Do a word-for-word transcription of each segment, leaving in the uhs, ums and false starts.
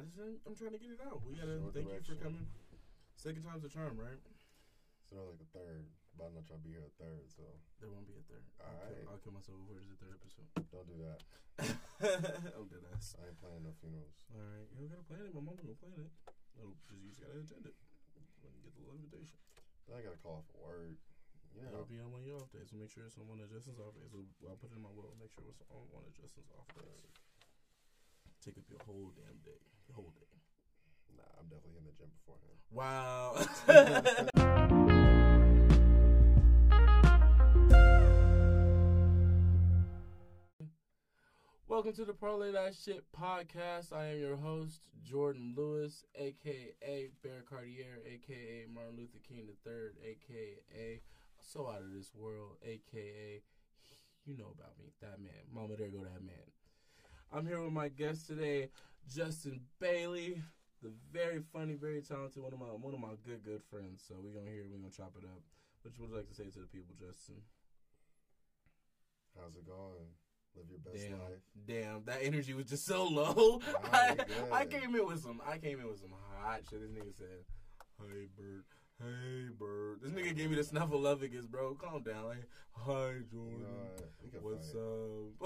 I just I'm trying to get it out. We gotta Short thank direction. you for coming. Second time's a charm, right? So like a third, but I'm not trying to be here a third. So there won't be a third. All I'll, right. kill, I'll kill myself before there's a third episode. Don't do that. I'm dead ass. I ain't planning no funerals. All right, you don't gotta plan it. My mom gonna plan it. It'll, you just gotta attend it. When you get the invitation. Then I gotta call for work. Yeah, I'll be on one of your off days. So make sure it's on one of Justin's off days. So I'll put it in my will. Make sure it's on one of Justin's off days. Take up your whole damn day. Your whole day. Nah, I'm definitely in the gym beforehand. Wow. Welcome to the Parlay That Shit podcast. I am your host, Jordan Lewis, a k a. Bear Cartier, a k a. Martin Luther King the third, a k a. So Out of This World, a k a. You know about me, that man. Mama, there go that man. I'm here with my guest today, Justin Bailey, the very funny, very talented, one of my one of my good, good friends. So we're going to hear we're going to chop it up. What would you like to say to the people, Justin? How's it going? Live your best damn, life. Damn, that energy was just so low. I, I came in with some, I came in with some hot shit. This nigga said, hey, Bert. Hey, Bird. This nigga gave me the snuffleupagus, bro. Calm down. Like, hi, Jordan. Right, what's up?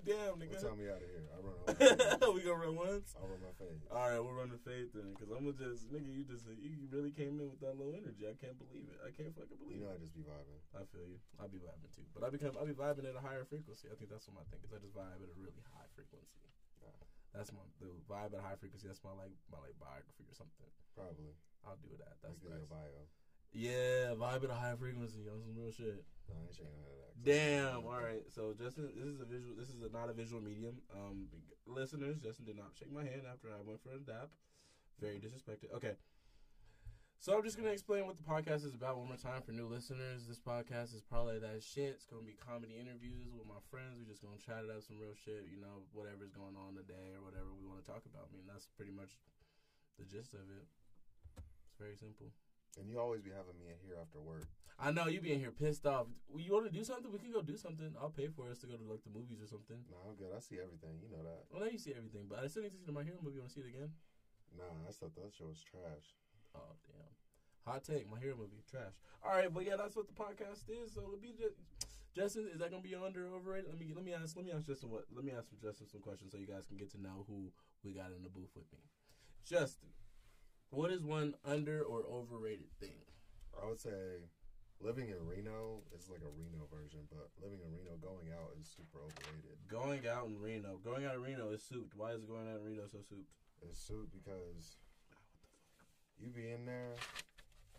Damn, nigga. Well, tell me out of here. I run over. We gonna run once? I'll run my fade. All right, we'll run the fade then. Because I'm gonna just, nigga, you just, you really came in with that low energy. I can't believe it. I can't fucking believe it. You know, I just be vibing. I feel you. I be vibing too. But I become, I be vibing at a higher frequency. I think that's what my thing is. I just vibe at a really high frequency. Yeah. That's my, the vibe at a high frequency. That's my, like, my, like, biography or something. Probably. I'll do that. That's nice. Bio. Yeah, vibe at a high frequency on some real shit. No, I ain't shaking that. Damn. All right. So Justin, this is a visual. This is a, not a visual medium. Um, listeners, Justin did not shake my hand after I went for a dap. Very disrespected. Okay. So I'm just gonna explain what the podcast is about one more time for new listeners. This podcast is Parlay That Shit. It's gonna be comedy interviews with my friends. We're just gonna chat it up, some real shit. You know, whatever's going on today or whatever we want to talk about. I mean, that's pretty much the gist of it. Very simple. And you always be having me in here after work. I know, you being here pissed off. You want to do something? We can go do something. I'll pay for us to go to, like, the movies or something. No, nah, I'm good. I see everything. You know that. Well, now you see everything, but I still need to see the My Hero movie. You want to see it again? Nah, I thought that show was trash. Oh, damn. Hot take. My Hero movie. Trash. All right, but, yeah, that's what the podcast is. So, it'll be just... Justin, is that going to be under or overrated? Let me, let me ask, let me ask Justin what... Let me ask Justin some questions so you guys can get to know who we got in the booth with me. Justin. What is one under or overrated thing? I would say living in Reno is like a Reno version, but living in Reno, going out is super overrated. Going out in Reno. Going out in Reno is souped. Why is going out in Reno so souped? It's souped because you be in there,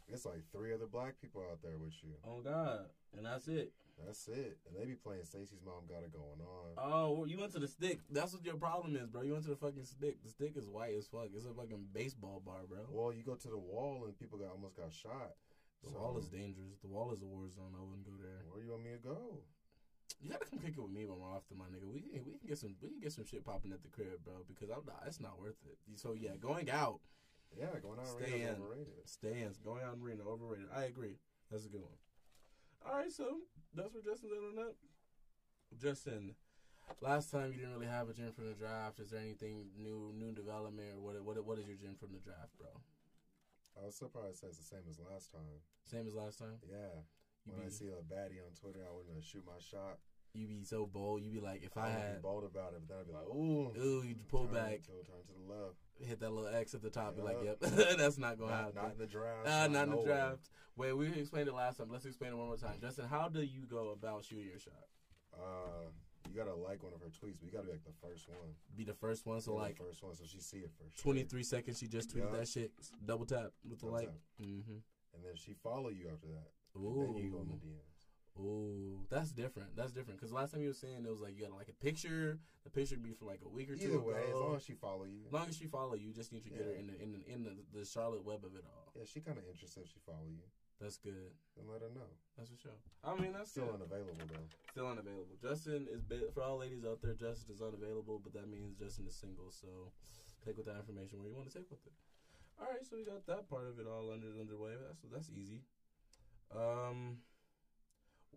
it's like three other black people out there with you. Oh, God. And that's it. That's it. And they be playing Stacey's Mom Got It Going On. Oh, well, you went to the stick. That's what your problem is, bro. You went to the fucking stick. The stick is white as fuck. It's a fucking baseball bar, bro. Well, you go to the wall and people got almost got shot. The so, wall is dangerous. The wall is a war zone. I wouldn't go there. Where you want me to go? You gotta come kick it with me when we're off, to my nigga. We can, we can get some we can get some shit popping at the crib, bro. Because I'm not, it's not worth it. So yeah, going out. Yeah, going out in Reno overrated. Stay in. Going out in Reno overrated. I agree. That's a good one. All right, so that's where Justin's at on that. Justin, last time you didn't really have a gym from the draft. Is there anything new, new development, or what? What? What is your gym from the draft, bro? I was surprised it's the same as last time. Same as last time. Yeah. You when be, I see a baddie on Twitter, I wouldn't shoot my shot. You be so bold. You be like, if I, I had be bold about it, but then I'd be like, ooh, ooh, you pull turn, back, turn to the left. Hit that little X at the top. Yep. Be like, yep, that's not going to happen. Not in the draft. Uh, not, not in the draft. Wait, we explained it last time. Let's explain it one more time. Justin, how do you go about shooting your shot? Uh, you got to like one of her tweets, but you got to be like the first one. Be the first one, so be like. The first one, so she see it first. twenty-three sure. Seconds, she just tweeted yep. that shit. Double tap with the Double like. Mm-hmm. And then she follow you after that. Ooh. And then you go in the D Ms. Ooh, that's different. That's different. Because last time you were saying it was like you got to like a picture. The picture would be for like a week or two. Either way, ago. As long as she follow you. As long as she follow you, just need to get yeah. her in the in, the, in the, the Charlotte web of it all. Yeah, she kind of interested if she follow you. That's good. Then let her know. That's for sure. I mean, that's still good. Unavailable though. Still unavailable. Justin is ba- for all ladies out there. Justin is unavailable, but that means Justin is single. So take with that information where you want to take with it. All right, so we got that part of it all under underway. That's that's easy. Um.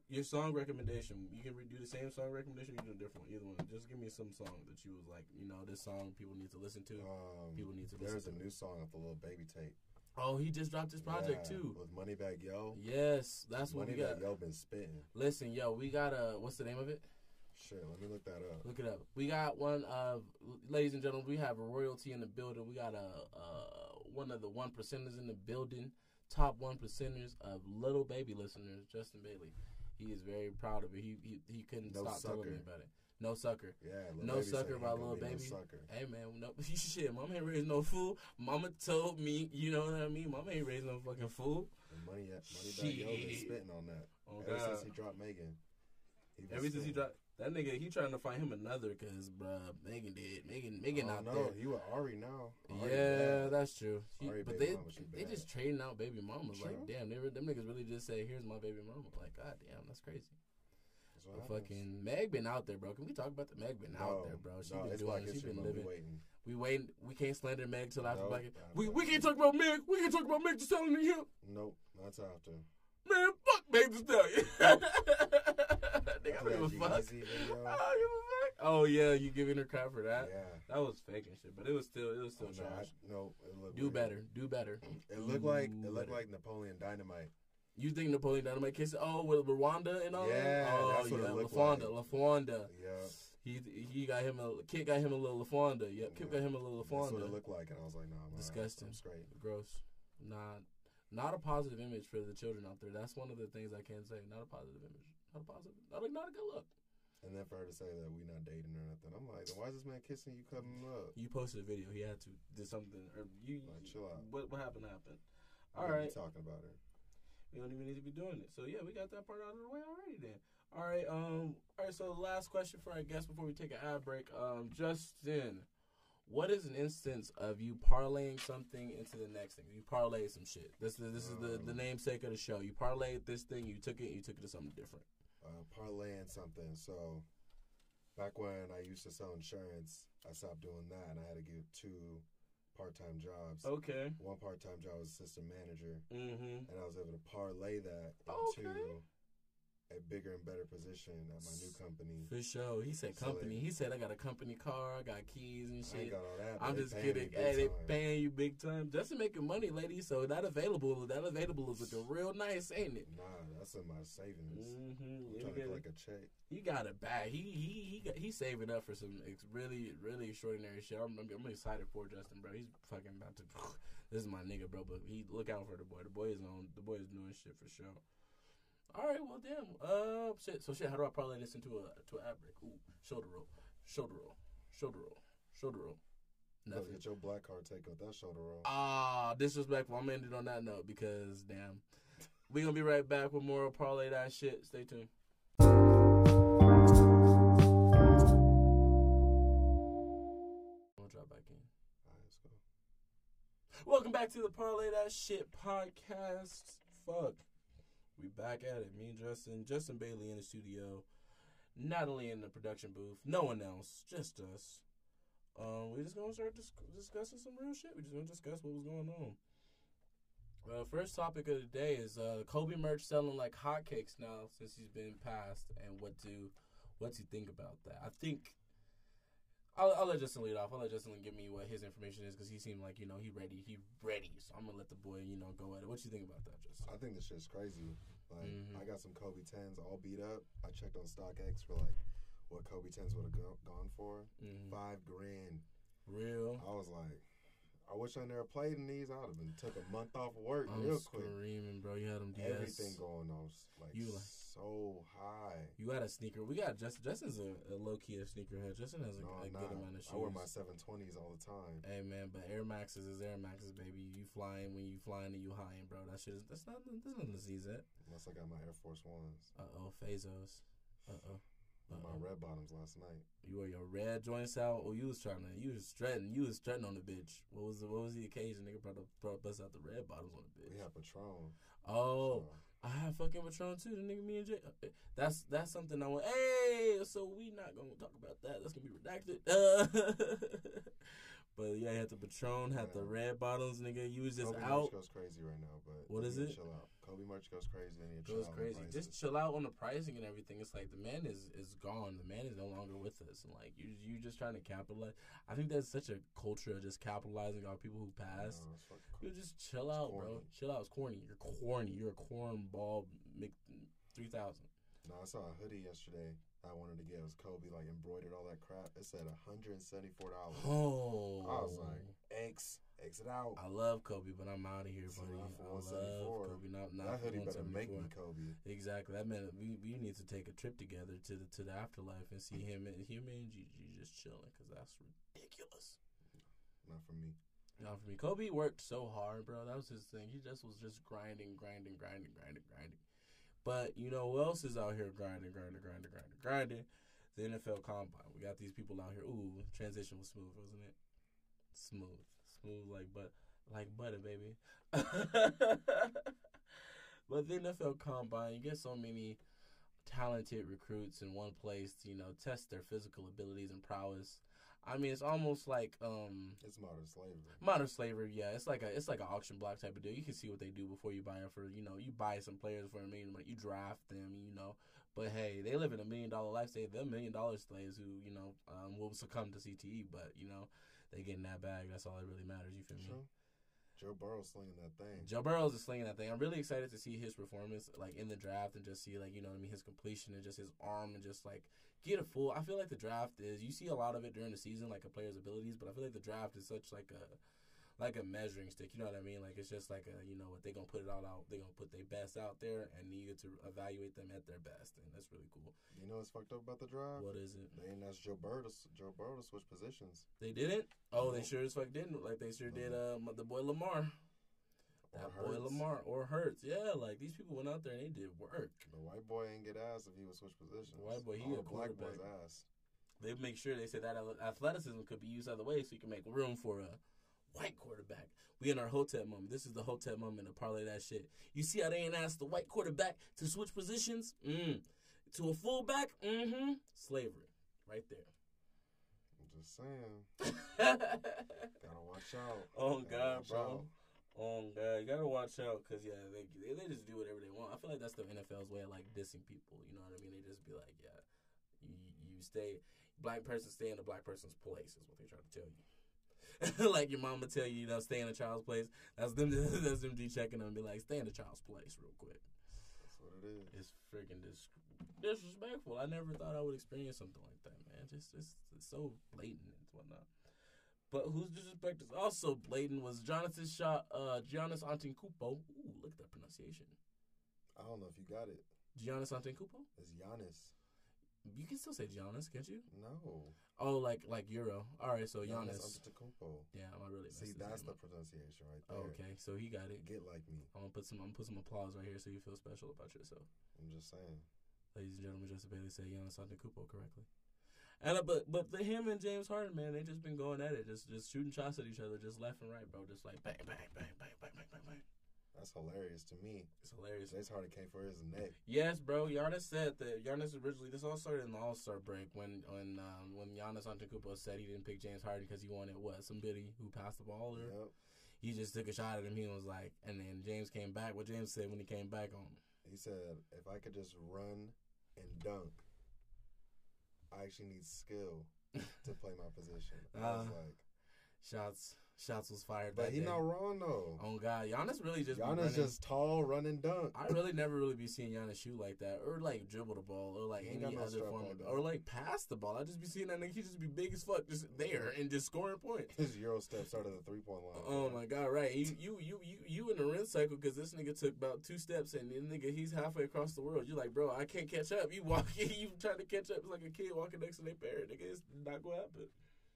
Your song recommendation. You can redo the same song recommendation, or you can do a different one. Either one. Just give me some song that you was like, you know, this song people need to listen to. Um, people need to listen to. There's a new song off the Lil Baby tape. Oh, he just dropped his project, yeah, too. With Money Bag Yo. Yes, that's Money what we got. Money Bag Yo been spitting. Listen, yo, we got a, what's the name of it? Sure, let me look that up. Look it up. We got one of, ladies and gentlemen, we have a royalty in the building. We got a, a one of the one percenters in the building. Top one percenters of Little Baby listeners, Justin Bailey. He is very proud of it. He he, he couldn't no stop sucker. telling me about it. No Sucker. Yeah, Lil No Baby Sucker by Lil Baby. No Sucker. Hey, man, no, shit, mama ain't raised no fool. Mama told me, you know what I mean? Mama ain't raised no fucking fool. And money money Bag Yo been spitting on that. Oh, Ever God. since he dropped Megan. He Ever since spitting. he dropped... That nigga, he trying to find him another, because, bruh, Megan did. Megan, Megan oh, out no. there. No, you with Ari now. Ari yeah, bad. that's true. She, Ari but they they just trading out baby mamas. True. Like, damn, they, them niggas really just say, here's my baby mama. Like, god damn, that's crazy. That's what but fucking Meg been out there, bro. Can we talk about the Meg been no, out there, bro? She no, been doing, like she been living. Waiting. We waiting. We can't slander Meg till after. Nope, like, we know. we can't talk about Meg. We can't talk about Meg just telling you. Nope, not till after. Man, fuck Meg just tell you. Nigga, I don't give a fuck. Oh yeah, you giving her crap for that? Yeah, that was fake and shit, but it was still, it was still oh, trash. No, I, no it do weird. better, do better. It looked do like it looked better. like Napoleon Dynamite. You think Napoleon Dynamite kissed? Oh, with Rwanda and all. Yeah, oh, that's what yeah. it looked LaFonda, like. LaFonda, yeah. He he got him a Kit got him a little LaFonda. Yep, yeah, Kit got him a little LaFonda. That's what it looked like, and I was like, nah, man, disgusting, I'm straight, gross, not not a positive image for the children out there. That's one of the things I can say. Not a positive image. Not a positive, not a, not a good look. And then for her to say that we not dating or nothing, I'm like, why is this man kissing you, cutting up? You posted a video. He had to do something. Or you, like, chill out. What, what happened happened. All we right. We talking about her. We don't even need to be doing it. So, yeah, we got that part out of the way already then. All right. Um. All right, so last question for our guest before we take an ad break. Um, Justin, what is an instance of you parlaying something into the next thing? You parlayed some shit. This, this is um, the, the namesake of the show. You parlayed this thing. You took it. You took it to something different. Uh, parlaying something. So back when I used to sell insurance, I stopped doing that, and I had to get two part-time jobs. Okay. One part-time job was assistant manager, mm-hmm. and I was able to parlay that into okay. a bigger and better position at my new company. For sure. He said so company. Like, he said, I got a company car, I got keys and shit. I ain't got all that. I'm just kidding. Hey, they paying you big time. Justin making money, lady. So that available, that available is looking real nice, ain't it? Nah, that's in my savings. Mm-hmm. I'm trying to collect a check. He got a bag. He he he got, he's saving up for some ex really really extraordinary shit. I'm, I'm excited for Justin, bro. He's fucking about to. This is my nigga, bro. But he look out for the boy. The boy is on. The boy is doing shit for sure. All right, well, damn. Uh, shit. So, shit, how do I parlay this into a to an ad break? Ooh, shoulder roll, shoulder roll, shoulder roll, shoulder roll. Nothing. Get your black card take with that shoulder roll. Ah, disrespectful. I'm ending on that note because, damn. We're going to be right back with more Parlay That Shit. Stay tuned. We'll drop back in. All right, let's go. Welcome back to the Parlay That Shit podcast. Fuck. We back at it. Me and Justin. Justin Bailey in the studio. Natalie in the production booth. No one else. Just us. Um, we're just going to start dis discussing some real shit. We're just going to discuss what was going on. Well, first topic of the day is uh, Kobe merch selling like hotcakes now since he's been passed. And what do what do you think about that? I think I'll, I'll let Justin lead off. I'll let Justin give me what his information is because he seemed like, you know, he ready. He ready. So I'm going to let the boy, you know, go at it. What you think about that, Justin? I think this shit's crazy. Like, mm-hmm. I got some Kobe tens all beat up. I checked on StockX for, like, what Kobe tens would have go gone for. Mm-hmm. Five grand. Real? I was like, I wish I never played in these. I would have been took a month off work I'm real quick. Screaming, bro. You had them D S. Everything going on like, you like so high. You had a sneaker. We got Justin. Justin's a, a low key a sneakerhead. Justin has a, no, a good not. amount of shoes. I wear my seven twenties all the time. Hey man, but Air Maxes is Air Maxes, baby. You flying when you flying and you high, bro. That shit is that's not that's nothing to seize at. Unless I got my Air Force Ones. Uh oh, Fazos. Uh oh. Uh -oh. My red bottoms last night. You wore your red joints out? Oh, you was trying to, you was strutting, you was strutting on the bitch. What was the, what was the occasion? Nigga brought, the, brought bust out the red bottoms on the bitch. We had Patron. Oh, so. I had fucking Patron too. The nigga, me and Jay. That's that's something I went. Hey, so we not gonna talk about that. That's gonna be redacted. Uh, But yeah, you had the Patron, had the red bottles, nigga. You was just Kobe out. Kobe merch goes crazy right now, but what is it? Chill out. Kobe merch goes crazy. And goes chill crazy. Just chill out on the pricing and everything. It's like the man is, is gone. The man is no longer with us, and like you you just trying to capitalize. I think that's such a culture of just capitalizing on people who passed. No, you just chill out, bro. Chill out. It's corny. You're corny. You're a cornball. three thousand. No, I saw a hoodie yesterday. I wanted to get it was Kobe, like embroidered all that crap. It said one hundred seventy-four dollars. Oh, I was like, X, exit out. I love Kobe, but I'm out of here, buddy. Not for I love Kobe. Not, not that hoodie better make me Kobe. Exactly. That meant we, we need to take a trip together to the to the afterlife and see him and him and Gigi just chilling, because that's ridiculous. Not for me. Not for me. Kobe worked so hard, bro. That was his thing. He just was just grinding, grinding, grinding, grinding, grinding. But you know who else is out here grinding, grinding, grinding, grinding, grinding? The N F L Combine. We got these people out here. Ooh, transition was smooth, wasn't it? Smooth, smooth like but like butter, baby. But the N F L Combine, you get so many talented recruits in one place to, you know, test their physical abilities and prowess. I mean, it's almost like um, it's modern slavery. Modern slavery, yeah. It's like a it's like an auction block type of deal. You can see what they do before you buy them for, you know, you buy some players for a million, but you draft them, you know. But hey, they live in a million dollar lifestyle. They're million dollar slaves who, you know, um, will succumb to C T E, but you know, they get in that bag. That's all that really matters. You feel me? Sure. Joe Burrow's slinging that thing. Joe Burrow's is slinging that thing. I'm really excited to see his performance, like, in the draft and just see, like, you know what I mean, his completion and just his arm and just, like, get a full. I feel like the draft is, you see a lot of it during the season, like, a player's abilities, but I feel like the draft is such, like, a like a measuring stick. You know what I mean? Like, it's just like a, you know what, they're going to put it all out. They're going to put their best out there, and you get to evaluate them at their best, and that's really cool. You know what's fucked up about the draft? What is it? They didn't ask Joe Burrow to, Joe Burrow to switch positions. They didn't? Oh, they sure as fuck didn't. Like, they sure did uh, the boy Lamar. That boy Lamar or Hurts. Yeah, like, these people went out there and they did work. The white boy ain't get asked if he would switch positions. The white boy, he a quarterback. The black boy's ass. They make sure they say that athleticism could be used either way so you can make room for a white quarterback. We in our Hotep moment. This is the Hotep moment to parlay that shit. You see how they ain't asked the white quarterback to switch positions? Mm. To a fullback? Mm-hmm. Slavery. Right there. I'm just saying. Gotta watch out. Oh, God, bro. Out. Oh, God. You gotta watch out because, yeah, they, they just do whatever they want. I feel like that's the N F L's way of, like, dissing people. You know what I mean? They just be like, yeah, you, you stay, black person stay in the black person's place is what they try to tell you. Like your mama tell you, you know, stay in a child's place. That's them. That's them de-checking them and be like, stay in a child's place real quick. That's what it is. It's freaking dis- disrespectful. I never thought I would experience something like that, man. Just it's, it's so blatant and whatnot. But whose disrespect is also blatant was Giannis' shot. Uh, Giannis Antetokounmpo. Ooh, look at that pronunciation. I don't know if you got it. Giannis Antetokounmpo. It's Giannis. You can still say Giannis, can't you? No. Oh, like like Euro. All right, so Giannis. Giannis Antetokounmpo. Yeah, I really see. That's the pronunciation right there. Oh, okay, so he got it. Get like me. I'm gonna put some. I'm gonna put some applause right here, so you feel special about yourself. I'm just saying. Ladies and gentlemen, Justin Bailey said Giannis Antetokounmpo correctly. And uh, but but the, him and James Harden, man, they just been going at it, just just shooting shots at each other, just left and right, bro, just like bang bang bang bang bang bang bang bang. That's hilarious to me. It's hilarious. James Harden came for his neck. Yes, bro. Giannis said that Giannis originally, this all started in the All-Star break when when um, when Giannis Antetokounmpo said he didn't pick James Harden because he wanted, what, somebody who passed the ball? Or yep. He just took a shot at him. He was like, and then James came back. What James said when he came back on him. He said, if I could just run and dunk, I actually need skill to play my position. I uh, was like. Shots, shots was fired. But he day. Not wrong though. Oh God, Giannis really just Giannis just tall, running dunk. I really never really be seeing Giannis shoot like that, or like dribble the ball, or like any no other form, of, or like pass the ball. I just be seeing that nigga. He just be big as fuck, just there and just scoring points. His euro steps out of the three point line. Oh man. My God, right? You you you you, you in the rim cycle because this nigga took about two steps and this nigga he's halfway across the world. You're like, bro, I can't catch up. You walking, you trying to catch up. It's like a kid walking next to their parent. Nigga, it's not gonna happen.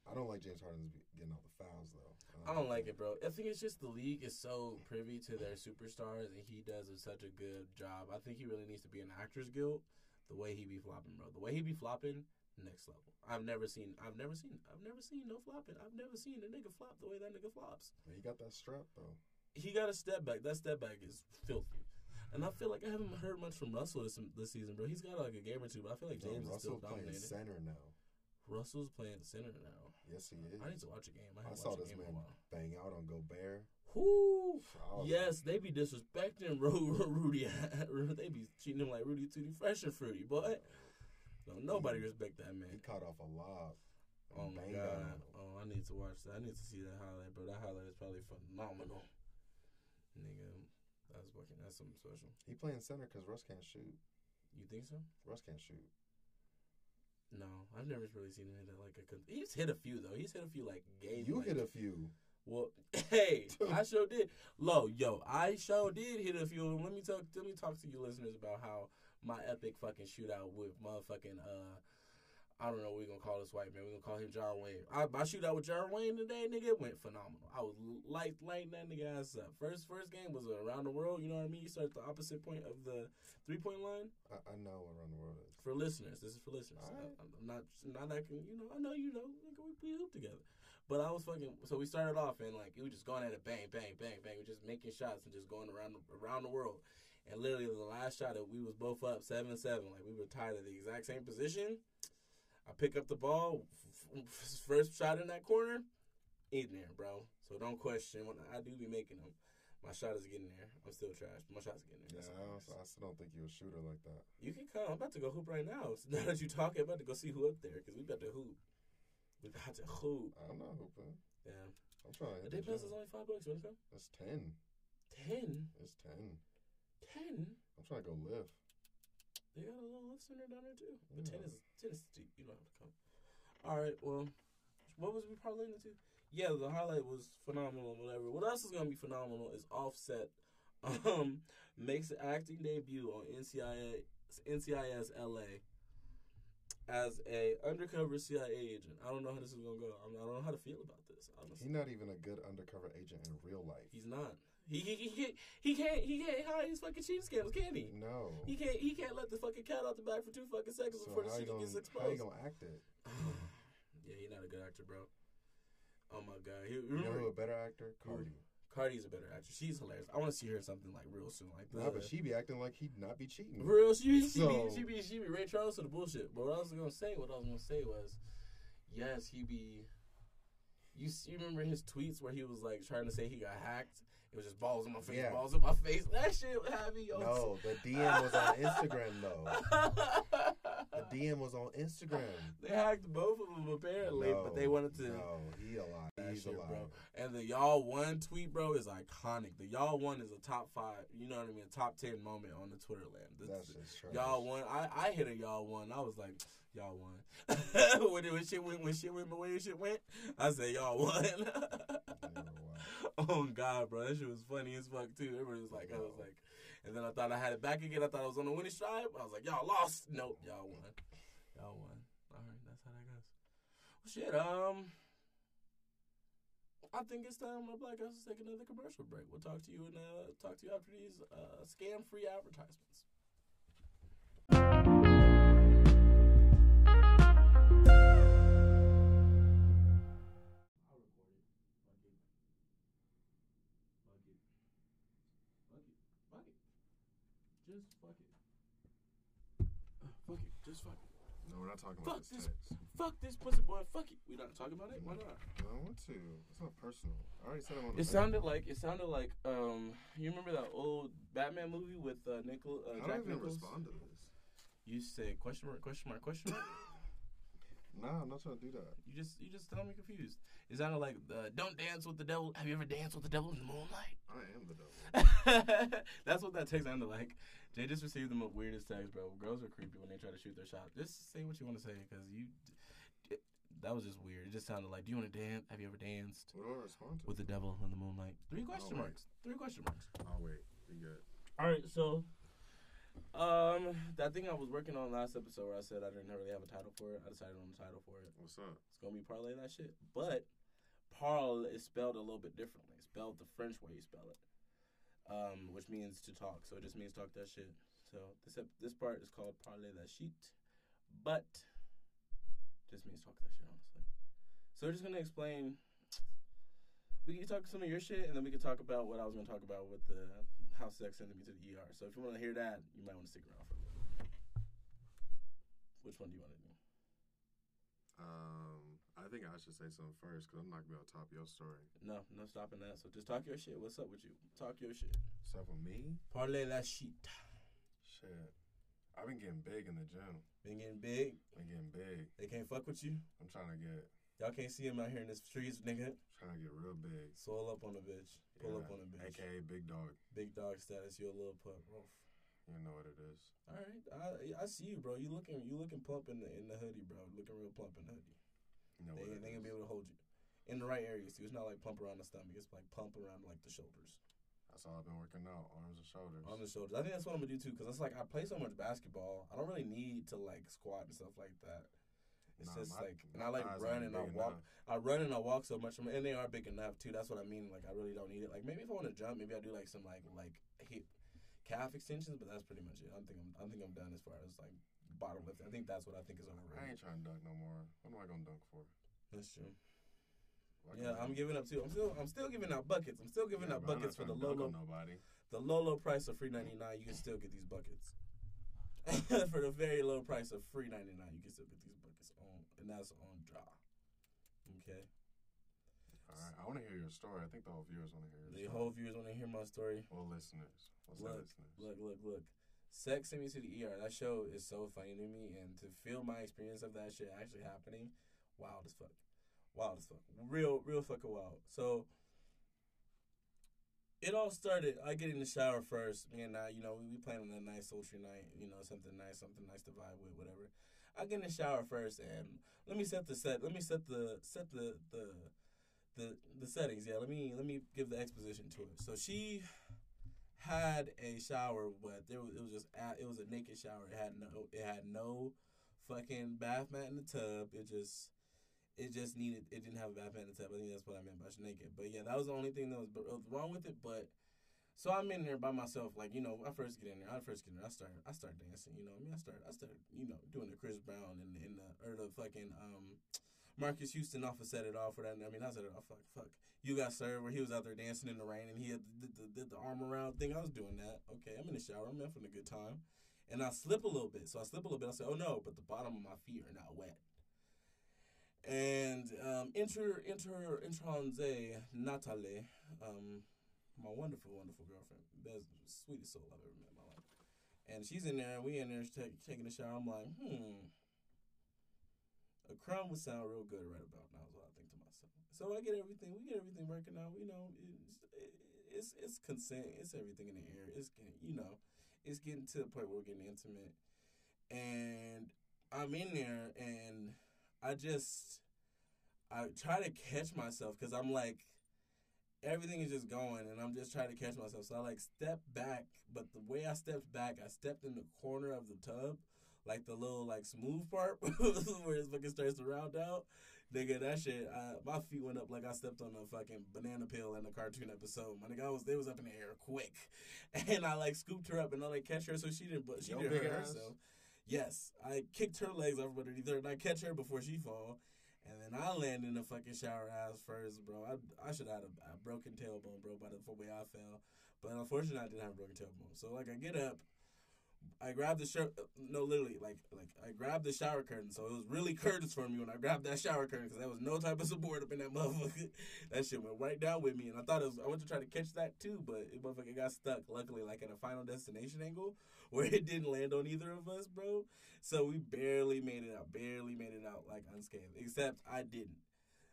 I don't like James Harden's getting all the fouls, though. I don't, I don't like it, bro. I think it's just the league is so privy to their superstars, and he does such a good job. I think he really needs to be an Actors Guild. The way he be flopping, bro. The way he be flopping, next level. I've never seen, I've never seen, I've never seen no flopping. I've never seen a nigga flop the way that nigga flops. He got that strap, though. He got a step back. That step back is filthy. And I feel like I haven't heard much from Russell this, this season, bro. He's got, like, a game or two, but I feel like James no, is still dominating. Russell playing center now. Russell's playing center now. Yes, he is. I need to watch a game. I, I saw this game man bang out on Gobert. Whoo! Yes, they be disrespecting Rudy. They be treating him like Rudy Tootie Fresh and Fruity, boy. No, nobody he, respect that man. He caught off a lob. Oh my god! Oh, I need to watch that. I need to see that highlight, bro. That highlight is probably phenomenal. Nigga, that's fucking. That's something special. He playing center because Russ can't shoot. You think so? Russ can't shoot. No, I've never really seen him hit a, like a. He's hit a few though. He's hit a few like games. You like, hit a few. Well, hey, I sure did. Lo, yo, I sure did hit a few. Let me talk. Let me talk to you listeners about how my epic fucking shootout with motherfucking uh. I don't know what we're going to call this white man. We're going to call him John Wayne. I, I shoot out with John Wayne today, nigga. It went phenomenal. I was light, lighting that nigga ass up. First first game was around the world. You know what I mean? You start at the opposite point of the three-point line. I, I know what around the world is. For listeners. This is for listeners. Right. I, I'm not, not acting, you know, I know you know. We play hoop together. But I was fucking, so we started off and, like, we were just going at it bang, bang, bang, bang. We were just making shots and just going around the, around the world. And literally the last shot, that we was both up seven seven. Like, we were tied at the exact same position. I pick up the ball, first shot in that corner, in there, bro. So don't question. When I do be making them. My shot is getting there. I'm still trash, but my shot's getting there. Yeah, I, also, I still don't think you're a shooter like that. You can come. I'm about to go hoop right now. So now that you talk, I'm about to go see who up there because we about to hoop. We about to hoop. I'm not hooping. Yeah. I'm trying to hit the gym. The day pass is only five bucks. You want to come? That's ten. Ten? It's ten. Ten? I'm trying to go live. They got a little lift center down there, too. But yeah. tennis, tennis is deep. You don't have to come. All right, well, what was we parlaying to? Yeah, the highlight was phenomenal and whatever. What else is going to be phenomenal is Offset um, makes an acting debut on N C I S L A as a undercover C I A agent. I don't know how this is going to go. I, mean, I don't know how to feel about this, honestly. He's not even a good undercover agent in real life. He's not. He he he can't he can't he can't hide his fucking cheap scams, can he? No. He can't he can't let the fucking cat out the bag for two fucking seconds so before the shit gets exposed. How you gonna act it? Yeah, he's not a good actor, bro. Oh my god. He, you know who a better actor? Cardi. Cardi's a better actor. She's hilarious. I want to see her in something like real soon, like that. Nah, but she be acting like he'd not be cheating. Real, she so. she be she be she be Ray Charles to the bullshit. But what I was gonna say, what I was gonna say was, yes, he be. You, you remember his tweets where he was, like, trying to say he got hacked? It was just balls in my face, yeah. balls in my face. That shit would have me. No, the D M was on Instagram, though. The D M was on Instagram. They hacked both of them, apparently, no, but they wanted to. No, he a lie. He's shit, a lie. Bro. And the y'all one tweet, bro, is iconic. The y'all one is a top five, you know what I mean, a top ten moment on the Twitter land. This, That's just true. Y'all one. I, I hit a y'all one. I was like, y'all won. when, it, when shit went, when shit went the way shit went, I said, y'all won. Oh, God, bro. That shit was funny as fuck, too. Everybody was like, no. I was like, and then I thought I had it back again. I thought I was on the winning stride. I was like, y'all lost. Nope, y'all won. Y'all won. All right, that's how that goes. Well, shit, um, I think it's time my black guys to take another commercial break. We'll talk to you and uh, talk to you after these uh, scam-free advertisements. Just fuck it. Uh, fuck it. Just fuck it. No, we're not talking about fuck this. this fuck this pussy boy. Fuck it. We're not talking about it. Why not? I don't want to. It's not personal. I already said I want to. It sounded like it sounded like um. You remember that old Batman movie with uh, Nickel? Uh, How Jack do I even respond to this? You say question mark question mark question mark. Nah, I'm not trying to do that. You just you just tell me confused. It sounded like uh, don't dance with the devil. Have you ever danced with the devil in the moonlight? I am the devil. That's what that text sounded like. Jay just received the most weirdest text, bro. Girls are creepy when they try to shoot their shot. Just say what you want to say, because you it, that was just weird. It just sounded like, do you want to dance? Have you ever danced? What do I respond to? With the devil in the moonlight. Three question marks. Three question marks. Oh wait, we good. All right, so. Um, that thing I was working on last episode where I said I didn't really have a title for it. I decided on the title for it. What's up? It's going to be Parlay That Shit. But Parle is spelled a little bit differently. It's spelled the French way you spell it, um, which means to talk. So it just means talk that shit. So this this part is called Parlay That Shit, but just means talk that shit, honestly. So we're just going to explain. We can talk some of your shit, and then we can talk about what I was going to talk about with the how sex sent me to the E R. So if you want to hear that, you might want to stick around for a little bit. Which one do you want to do? Um, I think I should say something first because I'm not gonna be able to top your story. No, no stopping that. So just talk your shit. What's up with you? Talk your shit. What's up with me? Parlay that shit. Shit, I've been getting big in the gym. Been getting big. Been getting big. They can't fuck with you. I'm trying to get. Y'all can't see him out here in the streets, nigga. I'm trying to get real big. Soil up on a bitch. Pull yeah, up on a bitch. A K A big dog. Big dog status. You're a little pup. Oof. You know what it is. All right, I I see you, bro. You looking you looking plump in the in the hoodie, bro. Looking real plump in the hoodie. You know they, what it they is. Gonna be able to hold you in the right areas too. It's not like plump around the stomach. It's like plump around like the shoulders. That's all I've been working out, arms and shoulders. Arms and shoulders. I think that's what I'm gonna do too, cause it's like I play so much basketball. I don't really need to like squat and stuff like that. It's nah, just my, like, and I like run and I walk. Enough. I run and I walk so much, and they are big enough too. That's what I mean. Like I really don't need it. Like maybe if I want to jump, maybe I do like some like like hip. Calf extensions, but that's pretty much it. I think I'm, I think I'm done as far as like bottom lifting. I think that's what I think is overrated. I ain't trying to dunk no more. What am I gonna dunk for? That's true. Well, yeah, I'm giving up too. I'm still, I'm still giving out buckets. I'm still giving yeah, out buckets for the low, low, nobody. The low, low price of three ninety-nine. You can still get these buckets for the very low price of three ninety-nine. You can still get these buckets on, and that's on draw. Okay. All right, I want to hear your story. I think the whole viewers want to hear your the story. The whole viewers want to hear my story. Well, listeners. Let's look, listeners. Look, look, look. Sex Sent Me to the E R. That show is so funny to me, and to feel my experience of that shit actually happening, wild as fuck. Wild as fuck. Real, real fucking wild. So, it all started, I get in the shower first. Me and I, you know, we, we playing on that nice sultry night, you know, something nice, something nice to vibe with, whatever. I get in the shower first, and let me set the set, let me set the, set the, the, The the settings, yeah. Let me let me give the exposition to it. So she had a shower, but there was, it was just it was a naked shower. It had no it had no fucking bath mat in the tub. It just it just needed it didn't have a bath mat in the tub. I think that's what I meant by naked. But yeah, that was the only thing that was wrong with it. But so I'm in there by myself, like you know. I first get in there. I first get in there. I start I start dancing. You know, I mean, I start I start you know doing the Chris Brown and in the or the fucking um. Marcus Houston off of Set It Off, or that. I mean, I said it off. Fuck, fuck. You Got Served, where he was out there dancing in the rain, and he had did the, the, the arm around thing. I was doing that. Okay, I'm in the shower. I'm having a good time, and I slip a little bit. So I slip a little bit. I said, "Oh no!" But the bottom of my feet are not wet. And um, enter, enter, entranze Natalie, um, my wonderful, wonderful girlfriend. That's the sweetest soul I've ever met in my life. And she's in there, and we in there take, taking a shower. I'm like, hmm. A crumb would sound real good right about now is what I think to myself. So I get everything. We get everything working out. You know, it's, it's it's consent. It's everything in the air. It's getting, you know, it's getting to the point where we're getting intimate. And I'm in there, and I just, I try to catch myself because I'm like, everything is just going, and I'm just trying to catch myself. So I, like, step back. But the way I stepped back, I stepped in the corner of the tub. Like the little, like, smooth part where it fucking starts to round out. Nigga, that shit, I, my feet went up like I stepped on a fucking banana peel in a cartoon episode. My nigga, I was, they was up in the air quick. And I, like, scooped her up and I, like, catch her so she didn't, but she Yo, didn't hurt herself. Yes, I kicked her legs off underneath her and I catch her before she fall. And then I land in the fucking shower ass first, bro. I I should have had a, a broken tailbone, bro, by the way I fell. But unfortunately, I didn't have a broken tailbone. So, like, I get up. I grabbed the shirt, no, literally, like, like I grabbed the shower curtain, so it was really curtains for me when I grabbed that shower curtain, because there was no type of support up in that motherfucker. That shit went right down with me, and I thought it was, I went to try to catch that, too, but it motherfucker got stuck, luckily, like, at a Final Destination angle, where it didn't land on either of us, bro, so we barely made it out, barely made it out, like, unscathed, except I didn't.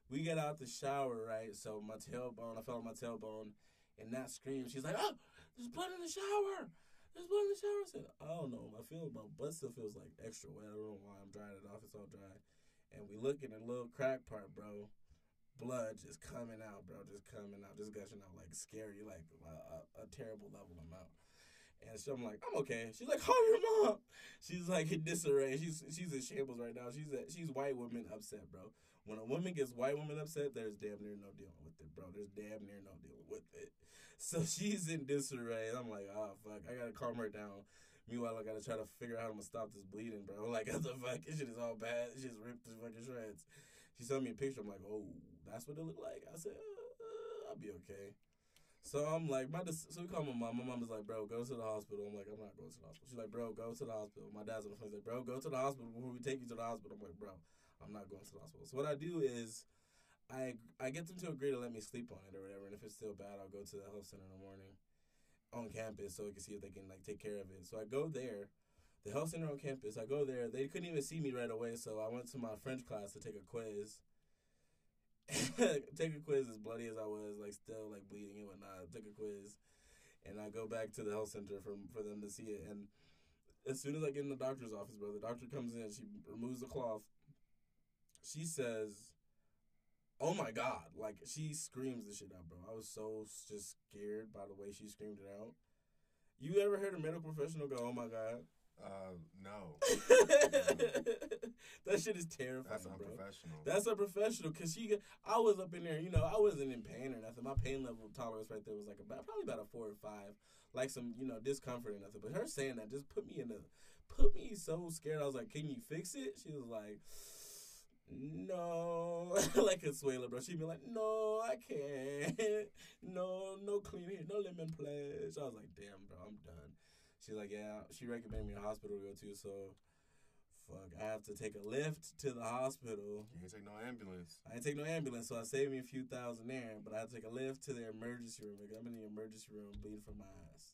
We got out the shower, right, so my tailbone, I fell on my tailbone, and that scream, she's like, oh, there's blood in the shower! There's blood in the shower. I said, I don't know. I feel my butt still feels like extra wet. I don't know why. I'm drying it off. It's all dry. And we look in the little crack part, bro. Blood just coming out, bro. Just coming out. Just gushing out like scary, like a, a terrible level amount. And so I'm like, I'm okay. She's like, call your mom. She's like in disarray. She's she's in shambles right now. She's a, she's white woman upset, bro. When a woman gets white woman upset, there's damn near no dealing with it, bro. There's damn near no dealing with it. So she's in disarray. And I'm like, oh, fuck. I got to calm her down. Meanwhile, I got to try to figure out how I'm going to stop this bleeding, bro. Like, what the fuck? This shit is all bad. She just ripped the fucking shreds. She sent me a picture. I'm like, oh, that's what it looked like. I said, uh, I'll be okay. So I'm like, my so we call my mom. My mom is like, bro, go to the hospital. I'm like, I'm not going to the hospital. She's like, bro, go to the hospital. My dad's on the phone. He's like, bro, go to the hospital before we take you to the hospital. I'm like, bro, I'm not going to the hospital. So what I do is I I get them to agree to let me sleep on it or whatever, and if it's still bad, I'll go to the health center in the morning on campus so I can see if they can, like, take care of it. So I go there. The health center on campus, I go there. They couldn't even see me right away, so I went to my French class to take a quiz. Take a quiz as bloody as I was, like, still, like, bleeding and whatnot. I took a quiz, and I go back to the health center for, for them to see it. And as soon as I get in the doctor's office, bro, the doctor comes in. She removes the cloth. She says, oh, my God. Like, she screams the shit out, bro. I was so just scared by the way she screamed it out. You ever heard a medical professional go, oh, my God? Uh, no. That shit is terrifying. That's unprofessional. That's unprofessional because she, I was up in there, you know, I wasn't in pain or nothing. My pain level tolerance right there was like about, probably about a four or five, like some, you know, discomfort or nothing. But her saying that just put me in a, put me so scared. I was like, can you fix it? She was like, no. Like Consuela, bro. She'd be like, no, I can't. No, no clean here, no lemon pledge. I was like, damn, bro, I'm done. She's like, yeah, she recommended me a hospital to go to, so, fuck, I have to take a Lyft to the hospital. You didn't take no ambulance. I didn't take no ambulance, so I saved me a few thousand there, but I had to take a Lyft to their emergency room. Like, I'm in the emergency room bleeding from my eyes.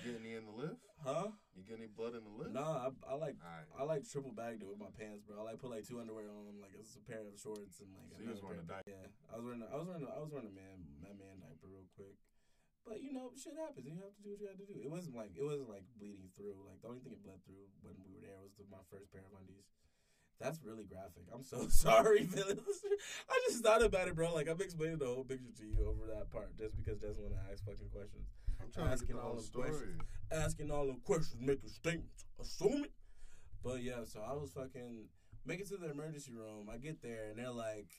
You get any in the Lyft? Huh? You get any blood in the Lyft? Nah, I, I like right. I like triple-bagged it with my pants, bro. I like put, like, two underwear on, like, it's a pair of shorts and, like, so you was wearing a diaper. Yeah, I was wearing a, I was wearing a, I was wearing a man, my man diaper real quick. But, you know, shit happens. You have to do what you have to do. It wasn't like it wasn't like bleeding through. Like, the only thing it bled through when we were there was the, my first pair of undies. That's really graphic. I'm so sorry, fellas. I just thought about it, bro. Like, I'm explaining the whole picture to you over that part just because Justin want to ask fucking questions. I'm trying asking to get all the story. Questions, asking all the questions, making statements, assuming. But, yeah, so I was fucking making it to the emergency room. I get there, and they're like...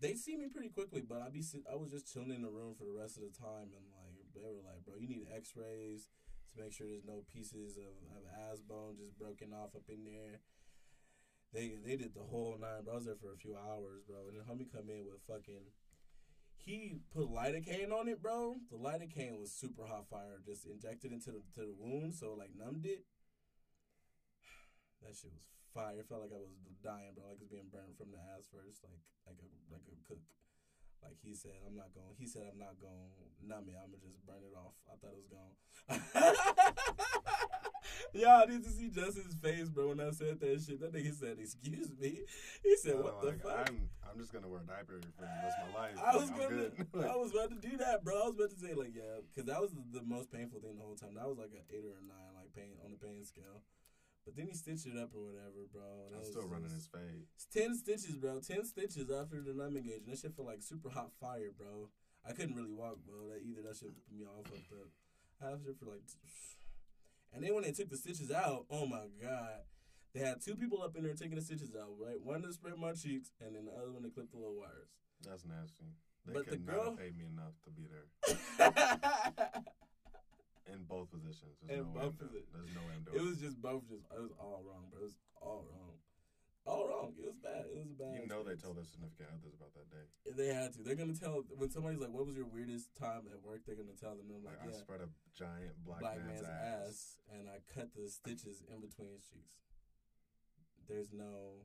They see me pretty quickly, but I be I was just chilling in the room for the rest of the time, and like they were like, "Bro, you need X-rays to make sure there's no pieces of, of ass bone just broken off up in there." They they did the whole nine, bro. I was there for a few hours, bro. And then homie come in with fucking, he put lidocaine on it, bro. The lidocaine was super hot fire, just injected into the to the wound, so it, like, numbed it. That shit was fire. It felt like I was dying, bro. Like, it was being burned from the ass first, like like a like a cook. Like, he said, I'm not going. He said, I'm not going to numb it. I'm going to just burn it off. I thought it was gone. Y'all need to see Justin's face, bro, when I said that shit. That nigga said, excuse me. He said, no, what, like, the fuck? I'm, I'm just going to wear a diaper for the rest of my life. I was, gonna, I was about to do that, bro. I was about to say, like, yeah, because that was the most painful thing the whole time. That was like an eight or a nine, like, pain on the pain scale. But then he stitched it up or whatever, bro. And I'm was, still running his fade. It's ten stitches, bro. Ten stitches after the numbing gauge. And that shit felt like super hot fire, bro. I couldn't really walk, bro. That either that shit put me all fucked up. I had shit for like... And then when they took the stitches out, oh, my God. They had two people up in there taking the stitches out, right? One to spread my cheeks, and then the other one to clip the little wires. That's nasty. They but could the girl... not have paid me enough to be there. In both positions. There's in no both positions. There's no end. It was just both just, it was all wrong, bro. It was all wrong. All wrong. It was bad. It was bad. You know experience. They told their significant others about that day. If they had to. They're going to tell, when somebody's like, what was your weirdest time at work? They're going to tell them. I'm like, like yeah, I spread a giant black, black man's, man's ass. ass and I cut the stitches in between his cheeks. There's no...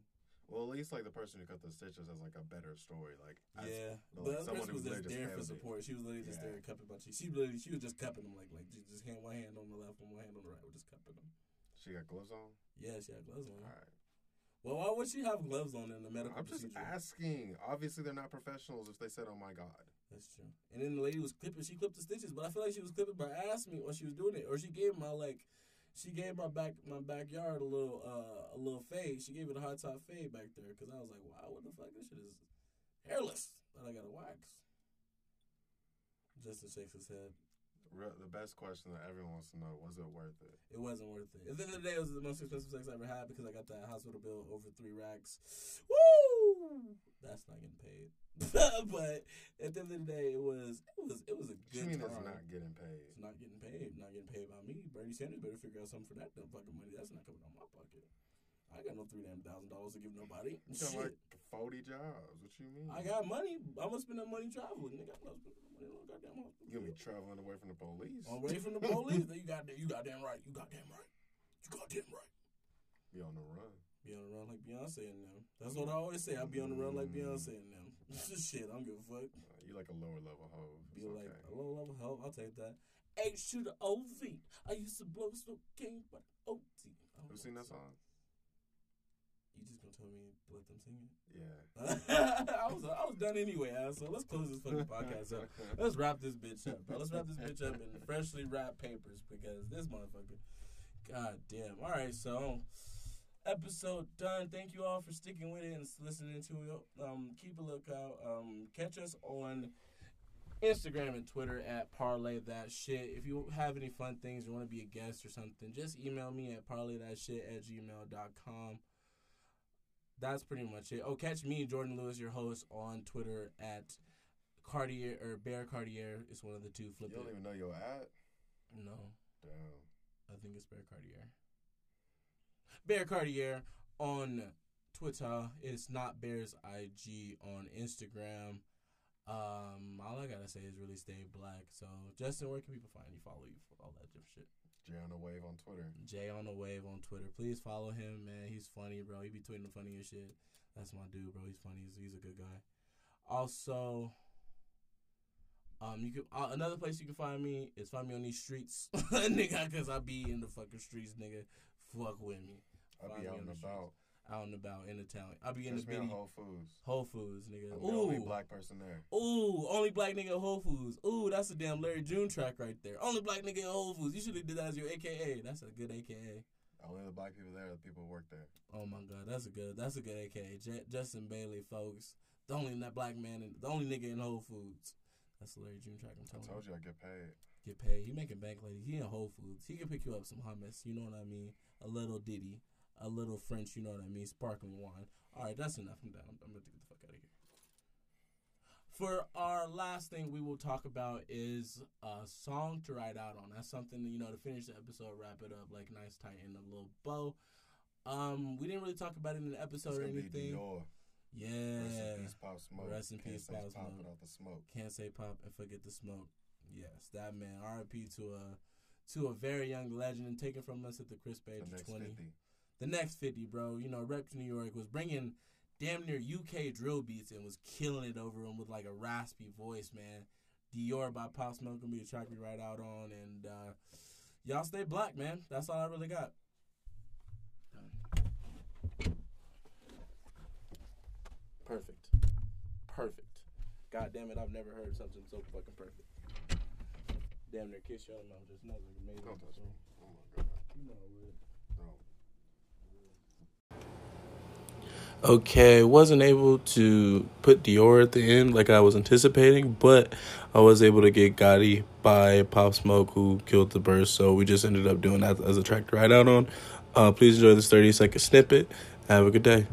Well, at least, like, the person who cut the stitches has, like, a better story. Like, yeah. I, like, the other person was just there for support. She was literally just yeah. there cupping my cheeks. She literally, she was just cupping them, like, like just hand one hand on the left and one hand on the right. We're just cupping them. She got gloves on? Yeah, she had gloves on. All right. Well, why would she have gloves on in the medical I'm procedure? I'm just asking. Obviously, they're not professionals if they said, oh, my God. That's true. And then the lady was clipping. She clipped the stitches, but I feel like she was clipping by ass meat while she was doing it. Or she gave my, like... She gave my back my backyard a little uh, a little fade. She gave it a hot top fade back there because I was like, wow, what the fuck? This shit is hairless. But I got to wax. Justin shakes his head. Real, the best question that everyone wants to know, was it worth it? It wasn't worth it. At the end of the day, it was the most expensive sex I ever had because I got that hospital bill over three racks. Woo! That's not getting paid. But at the end of the day, it was it was it was a good. You mean it's not getting paid? It's not getting paid. Not getting paid by me. Bernie Sanders better figure out something for that dumb fucking money. That's not coming out of my pocket. I got no three damn thousand dollars to give nobody. You got like forty jobs. What you mean? I got money. I'm gonna spend that money traveling. Nigga, I'm gonna spend that money on goddamn hospital. You gonna be traveling away from the police? Away from the police? You goddamn, you goddamn right. You goddamn right. You goddamn right. Be on the run. Be on the run like Beyonce and them. That's what I always say. I be on the run like Beyonce and them. Shit, I don't give a fuck. Uh, you like a lower level hoe. Be okay. Like a lower level hoe. I'll take that. H to the O V. I used to blow Snoop King, but O T. Who seen that song? You just gonna tell me to let them sing it? Yeah. I was I was done anyway, asshole. Let's close this fucking podcast up. Let's wrap this bitch up, bro. Let's wrap this bitch up in freshly wrapped papers because this motherfucker. God damn. All right, so. Episode done. Thank you all for sticking with it and listening to it. Um, keep a lookout. Um, catch us on Instagram and Twitter at Parlay That Shit. If you have any fun things, you want to be a guest or something, just email me at parlaythatshit at gmail dot com. That's pretty much it. Oh, catch me, Jordan Lewis, your host, on Twitter at Cartier or Bear Cartier. It's one of the two. Flip you don't it. Even know your ad? No. Damn. I think it's Bear Cartier. Bear Cartier on Twitter. It's not Bear's I G on Instagram. Um, all I gotta say is really stay black. So, Justin, where can people find you? Follow you for all that different shit. Jay on the wave on Twitter. Jay on the wave on Twitter. Please follow him, man. He's funny, bro. He be tweeting the funniest shit. That's my dude, bro. He's funny. He's, he's a good guy. Also. Um, you can uh, another place you can find me is find me on these streets, nigga, cause I be in the fucking streets, nigga. Fuck with me. I be out and about, out and about in the town. I be in the bitty Whole Foods. Whole Foods, nigga. I'm the only black person there. Ooh, only black nigga at Whole Foods. Ooh, that's a damn Larry June track right there. Only black nigga at Whole Foods. You should have did that as your A K A. That's a good A K A. Only the black people there. The people who work there. Oh my God, that's a good. That's a good A K A. J- Justin Bailey, folks. The only that black man, in, the only nigga in Whole Foods. That's Larry June track. I'm telling I told you I get paid. Get paid. He making bank, lady. He in Whole Foods. He can pick you up some hummus. You know what I mean? A little ditty, a little French. You know what I mean? Sparkling wine. All right, that's enough. I'm down. I'm about to get the fuck out of here. For our last thing we will talk about is a song to ride out on. That's something you know to finish the episode, wrap it up like nice, tight, and a little bow. Um, we didn't really talk about it in the episode or anything. Dior. Yeah. Rest in peace, Pop Smoke. Rest in peace, Pop Smoke. Can't say pop without the smoke. Can't say pop and forget the smoke. Yes, that man. R I P to a to a very young legend and taken from us at the crisp age of twenty. fifty. The next fifty, bro. You know, Rep to New York was bringing damn near U K drill beats and was killing it over him with like a raspy voice, man. Dior by Pop Smoke gonna be a track we ride out on, and uh, y'all stay black, man. That's all I really got. Done. Perfect. Perfect. God damn it, I've never heard something so fucking perfect. Damn near kiss your mouth just nothing like amazing. Don't touch me. Oh my God. You know it. No. Okay, wasn't able to put Dior at the end like I was anticipating, but I was able to get Gotti by Pop Smoke, who killed the verse, so we just ended up doing that as a track to ride out on. Uh, please enjoy this thirty second snippet. Have a good day.